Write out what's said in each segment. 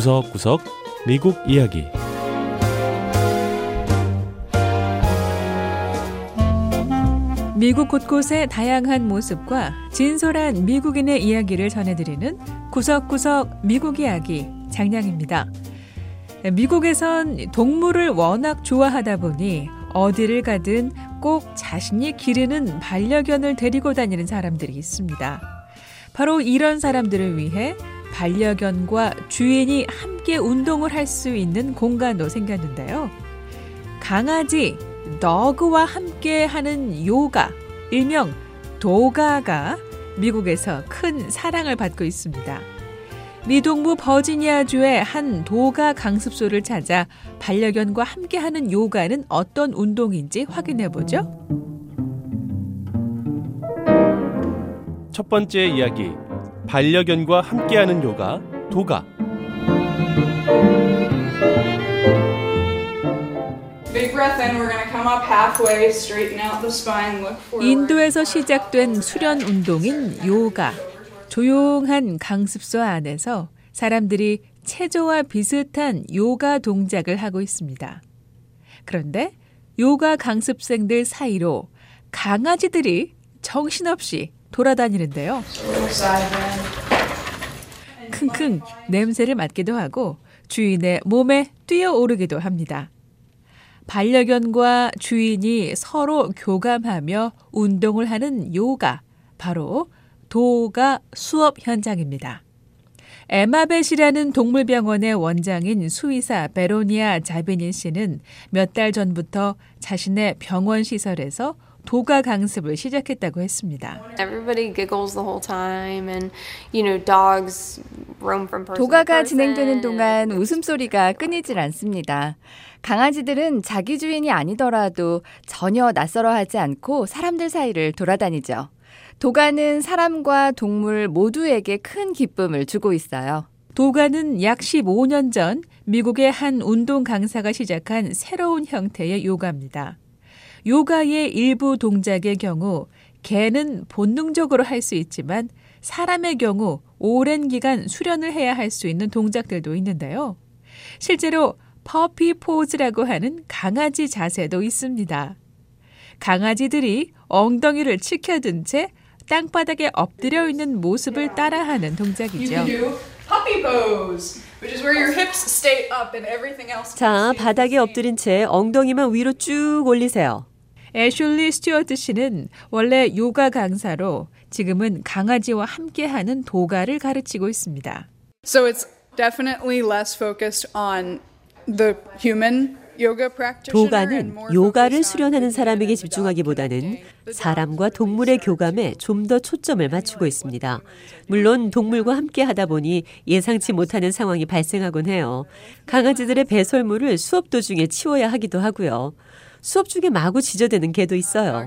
구석구석 미국 이야기. 미국 곳곳의 다양한 모습과 진솔한 미국인의 이야기를 전해드리는 구석구석 미국 이야기 장량입니다. 미국에선 동물을 워낙 좋아하다 보니 어디를 가든 꼭 자신이 기르는 반려견을 데리고 다니는 사람들이 있습니다. 바로 이런 사람들을 위해 반려견과 주인이 함께 운동을 할 수 있는 공간도 생겼는데요. 강아지 Doga와 함께 하는 요가, 일명 도가가 미국에서 큰 사랑을 받고 있습니다. 미동부 버지니아주의 한 도가 강습소를 찾아 반려견과 함께하는 요가는 어떤 운동인지 확인해보죠. 첫 번째 이야기, 반려견과 함께하는 요가, 도가. 인도에서 시작된 수련 운동인 요가. 조용한 강습소 안에서 사람들이 체조와 비슷한 요가 동작을 하고 있습니다. 그런데 요가 강습생들 사이로 강아지들이 정신없이 돌아다니는데요. 킁킁 냄새를 맡기도 하고 주인의 몸에 뛰어오르기도 합니다. 반려견과 주인이 서로 교감하며 운동을 하는 요가, 바로 도가 수업 현장입니다. 에마벳이라는 동물병원의 원장인 수의사 베로니아 자비닌 씨는 몇 달 전부터 자신의 병원 시설에서 도가 강습을 시작했다고 했습니다. 도가가 진행되는 동안 웃음소리가 끊이질 않습니다. 강아지들은 자기 주인이 아니더라도 전혀 낯설어하지 않고 사람들 사이를 돌아다니죠. 도가는 사람과 동물 모두에게 큰 기쁨을 주고 있어요. 도가는 약 15년 전 미국의 한 운동 강사가 시작한 새로운 형태의 요가입니다. 요가의 일부 동작의 경우 개는 본능적으로 할 수 있지만 사람의 경우 오랜 기간 수련을 해야 할 수 있는 동작들도 있는데요. 실제로 퍼피 포즈라고 하는 강아지 자세도 있습니다. 강아지들이 엉덩이를 치켜든 채 땅바닥에 엎드려 있는 모습을 따라하는 동작이죠. 자, 바닥에 엎드린 채 엉덩이만 위로 쭉 올리세요. 애슐리 스튜어트 씨는 원래 요가 강사로 지금은 강아지와 함께하는 도가를 가르치고 있습니다. So it's definitely less focused on the human. 도가는 요가를 수련하는 사람에게 집중하기보다는 사람과 동물의 교감에 좀 더 초점을 맞추고 있습니다. 물론 동물과 함께 하다 보니 예상치 못하는 상황이 발생하곤 해요. 강아지들의 배설물을 수업 도중에 치워야 하기도 하고요. 수업 중에 마구 짖어대는 개도 있어요.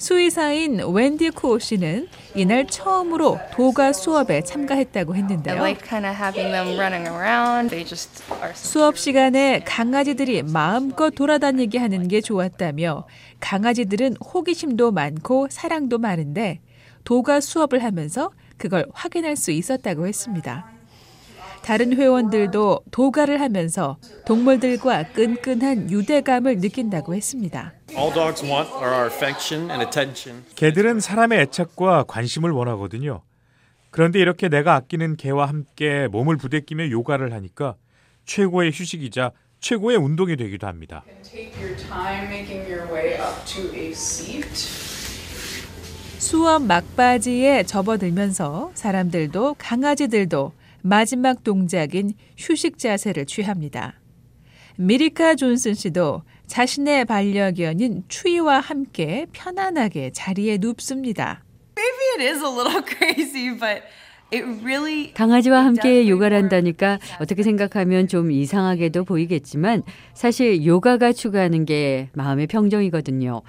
수의사인 웬디 쿠 씨는 이날 처음으로 도가 수업에 참가했다고 했는데요. 수업 시간에 강아지들이 마음껏 돌아다니게 하는 게 좋았다며 강아지들은 호기심도 많고 사랑도 많은데 도가 수업을 하면서 그걸 확인할 수 있었다고 했습니다. 다른 회원들도 도가를 하면서 동물들과 끈끈한 유대감을 느낀다고 했습니다. 개들은 사람의 애착과 관심을 원하거든요. 그런데 이렇게 내가 아끼는 개와 함께 몸을 부대끼며 요가를 하니까 최고의 휴식이자 최고의 운동이 되기도 합니다. 수업 막바지에 접어들면서 사람들도 강아지들도 마지막 동작인 휴식 자세를 취합니다. 미리카 존슨 씨도 자신의 반려견인 추이와 함께 편안하게 자리에 눕습니다. 강아지와 함께 요가를 한다니까 어떻게 생각하면 좀 이상하게도 보이겠지만 사실 요가가 추구하는 게 마음의 평정이거든요.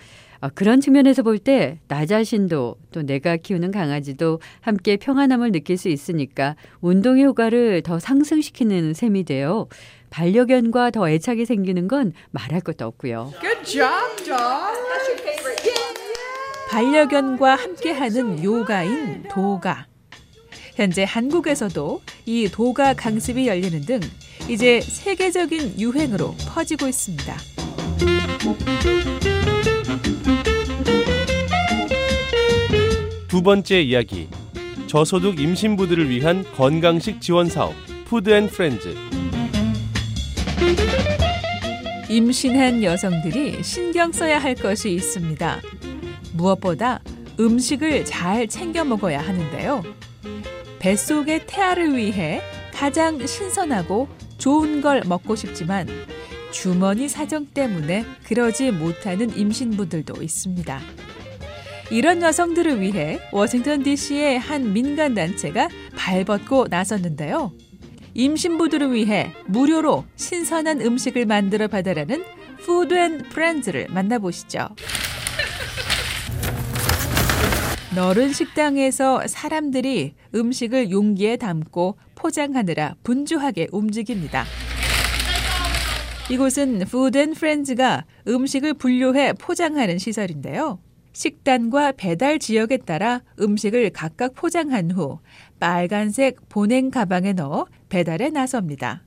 그런 측면에서 볼 때 나 자신도 또 내가 키우는 강아지도 함께 평안함을 느낄 수 있으니까 운동의 효과를 더 상승시키는 셈이 돼요. 반려견과 더 애착이 생기는 건 말할 것도 없고요. Good job, dog. 반려견과 함께하는 요가인 도가. 현재 한국에서도 이 도가 강습이 열리는 등 이제 세계적인 유행으로 퍼지고 있습니다. 두 번째 이야기, 저소득 임신부들을 위한 건강식 지원 사업 푸드 앤 프렌즈. 임신한 여성들이 신경 써야 할 것이 있습니다. 무엇보다 음식을 잘 챙겨 먹어야 하는데요. 뱃속의 태아를 위해 가장 신선하고 좋은 걸 먹고 싶지만 주머니 사정 때문에 그러지 못하는 임신부들도 있습니다. 이런 여성들을 위해 워싱턴 DC의 한 민간단체가 발벗고 나섰는데요. 임신부들을 위해 무료로 신선한 음식을 만들어 받아라는 Food and Friends를 만나보시죠. 너른 식당에서 사람들이 음식을 용기에 담고 포장하느라 분주하게 움직입니다. 이곳은 Food and Friends가 음식을 분류해 포장하는 시설인데요. 식단과 배달 지역에 따라 음식을 각각 포장한 후 빨간색 보냉 가방에 넣어 배달에 나섭니다.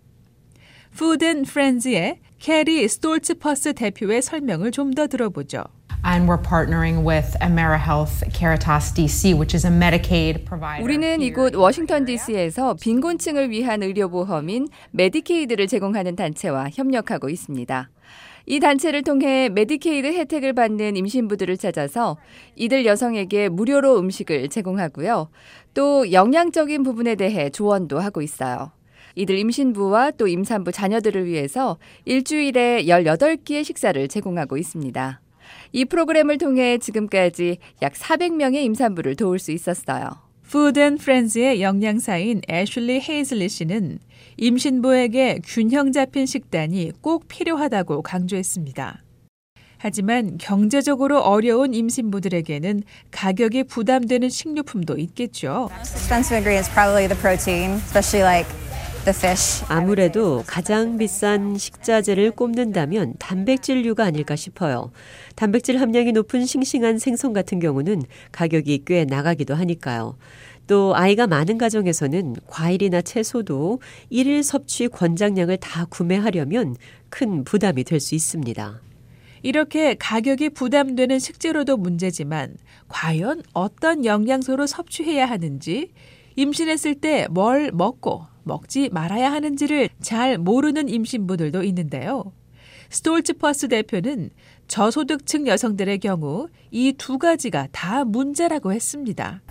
Food and Friends의 캐리 스톨츠퍼스 대표의 설명을 좀 더 들어보죠. And we're partnering with AmeriHealth Caritas DC, which is a Medicaid provider. 우리는 이곳 워싱턴 DC에서 빈곤층을 위한 의료보험인 메디케이드를 제공하는 단체와 협력하고 있습니다. 이 단체를 통해 메디케이드 혜택을 받는 임신부들을 찾아서 이들 여성에게 무료로 음식을 제공하고요. 또 영양적인 부분에 대해 조언도 하고 있어요. 이들 임신부와 또 임산부 자녀들을 위해서 일주일에 18끼의 식사를 제공하고 있습니다. 이 프로그램을 통해 지금까지 약 400명의 임산부를 도울 수 있었어요. Food and Friends의 영양사인 애슐리 헤이즐리 씨는 임신부에게 균형 잡힌 식단이 꼭 필요하다고 강조했습니다. 하지만 경제적으로 어려운 임신부들에게는 가격이 부담되는 식료품도 있겠죠. 아무래도 가장 비싼 식자재를 꼽는다면 단백질류가 아닐까 싶어요. 단백질 함량이 높은 싱싱한 생선 같은 경우는 가격이 꽤 나가기도 하니까요. 또 아이가 많은 가정에서는 과일이나 채소도 1일 섭취 권장량을 다 구매하려면 큰 부담이 될 수 있습니다. 이렇게 가격이 부담되는 식재료도 문제지만 과연 어떤 영양소로 섭취해야 하는지, 임신했을 때 뭘 먹고 먹지 말아야 하는지를 잘 모르는 임신부들도 있는데요. 스톨츠퍼스 대표는 저소득층 여성들의 경우 이 두 가지가 다 문제라고 했습니다.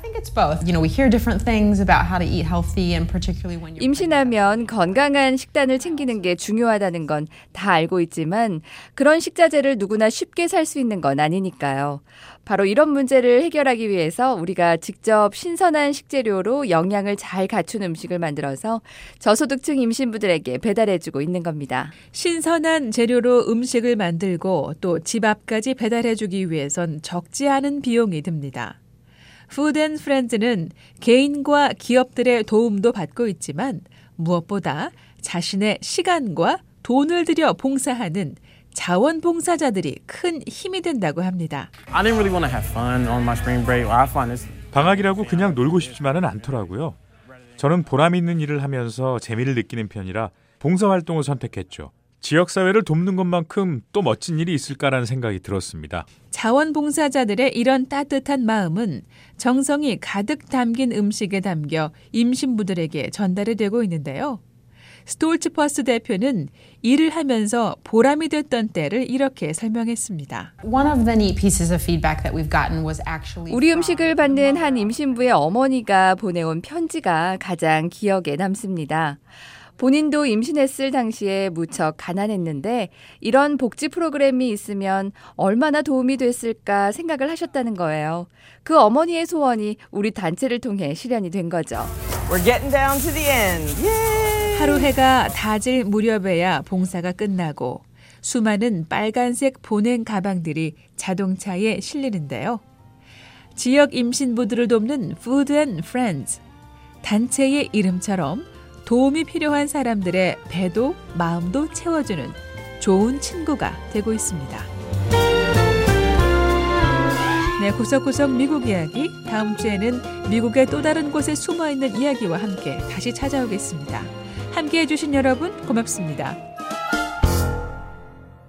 임신하면 건강한 식단을 챙기는 게 중요하다는 건 다 알고 있지만 그런 식자재를 누구나 쉽게 살 수 있는 건 아니니까요. 바로 이런 문제를 해결하기 위해서 우리가 직접 신선한 식재료로 영양을 잘 갖춘 음식을 만들어서 저소득층 임신부들에게 배달해주고 있는 겁니다. 신선한 재료로 음식을 만들고 또 집 앞까지 배달해주기 위해선 적지 않은 비용이 듭니다. Food and Friends는 개인과 기업들의 도움도 받고 있지만 무엇보다 자신의 시간과 돈을 들여 봉사하는 자원봉사자들이 큰 힘이 된다고 합니다. 방학이라고 그냥 놀고 싶지만은 않더라고요. 저는 보람 있는 일을 하면서 재미를 느끼는 편이라 봉사활동을 선택했죠. 지역사회를 돕는 것만큼 또 멋진 일이 있을까라는 생각이 들었습니다. 자원봉사자들의 이런 따뜻한 마음은 정성이 가득 담긴 음식에 담겨 임신부들에게 전달이 되고 있는데요. 스톨츠퍼스 대표는 일을 하면서 보람이 됐던 때를 이렇게 설명했습니다. 우리 음식을 받는 한 임신부의 어머니가 보내온 편지가 가장 기억에 남습니다. 본인도 임신했을 당시에 무척 가난했는데 이런 복지 프로그램이 있으면 얼마나 도움이 됐을까 생각을 하셨다는 거예요. 그 어머니의 소원이 우리 단체를 통해 실현이 된 거죠. We're getting down to the end. Yay! 하루 해가 다질 무렵에야 봉사가 끝나고 수많은 빨간색 보냉 가방들이 자동차에 실리는데요. 지역 임신부들을 돕는 Food and Friends. 단체의 이름처럼 도움이 필요한 사람들의 배도 마음도 채워주는 좋은 친구가 되고 있습니다. 네, 구석구석 미국 이야기, 다음 주에는 미국의 또 다른 곳에 숨어있는 이야기와 함께 다시 찾아오겠습니다. 함께해 주신 여러분 고맙습니다.